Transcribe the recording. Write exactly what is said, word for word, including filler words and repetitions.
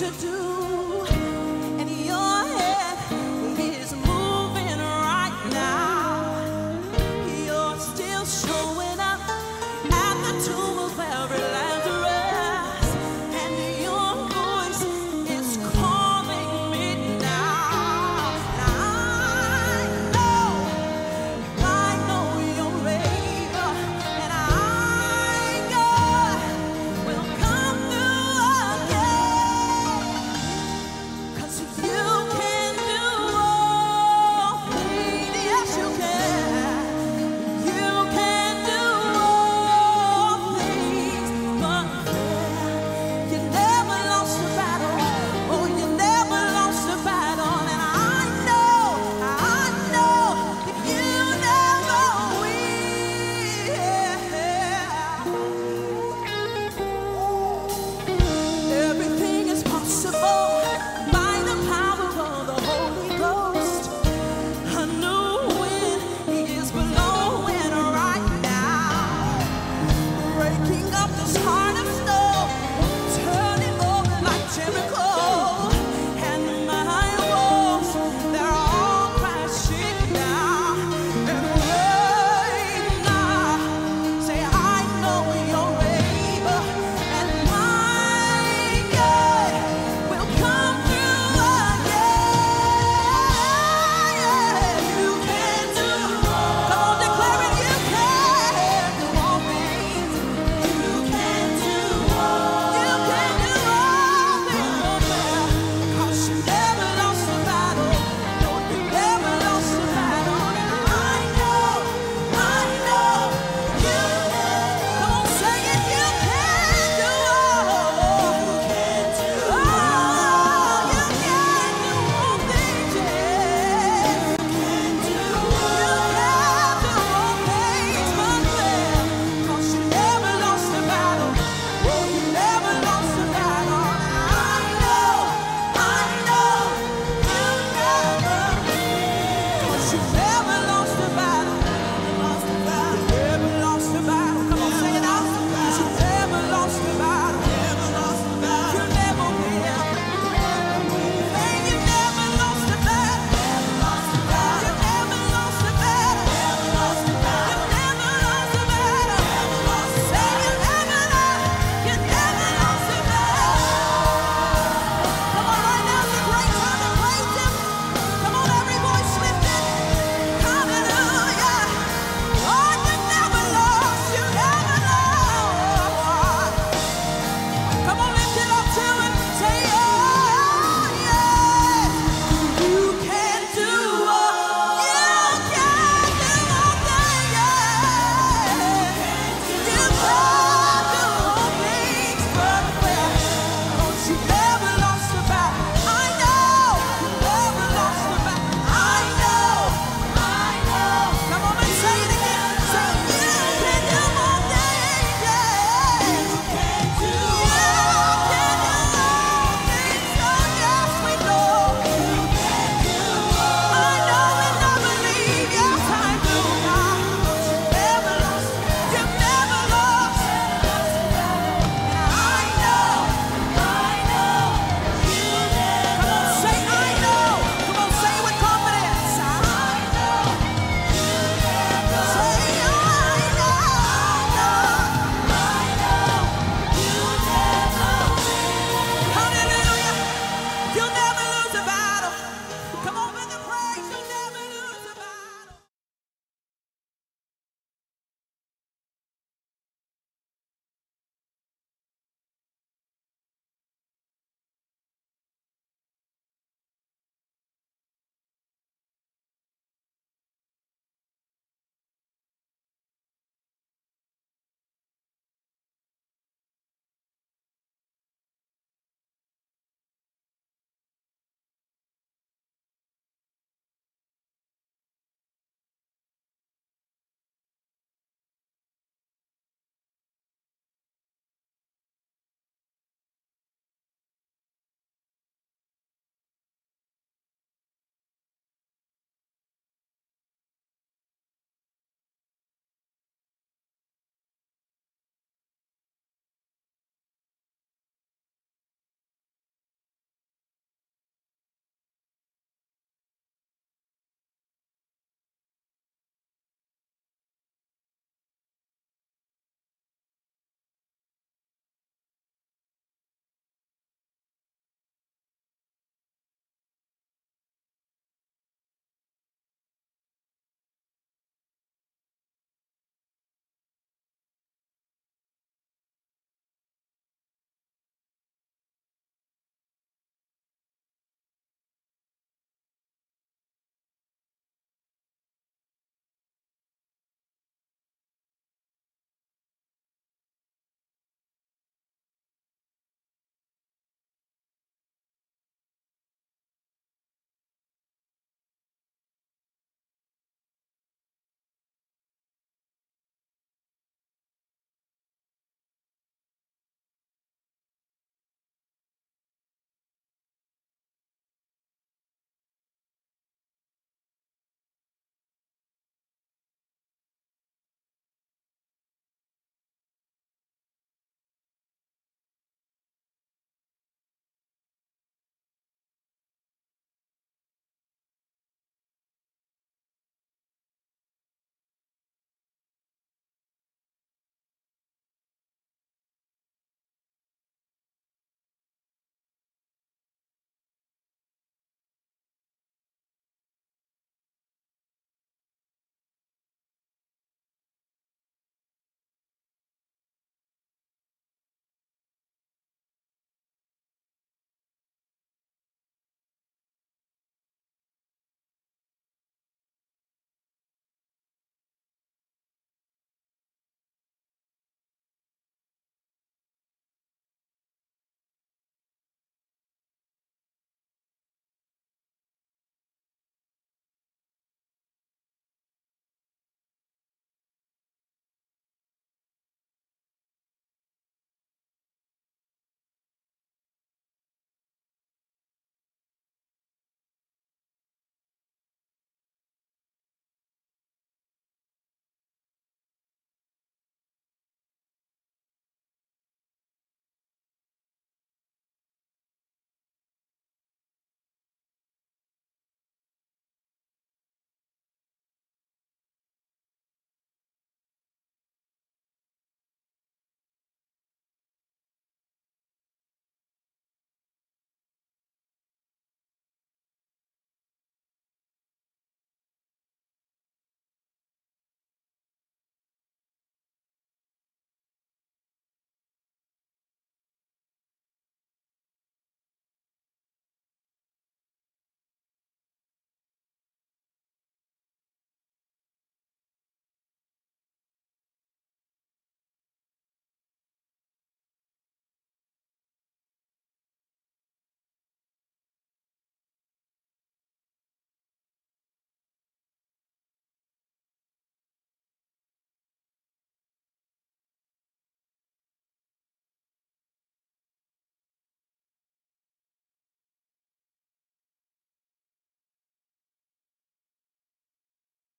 to do.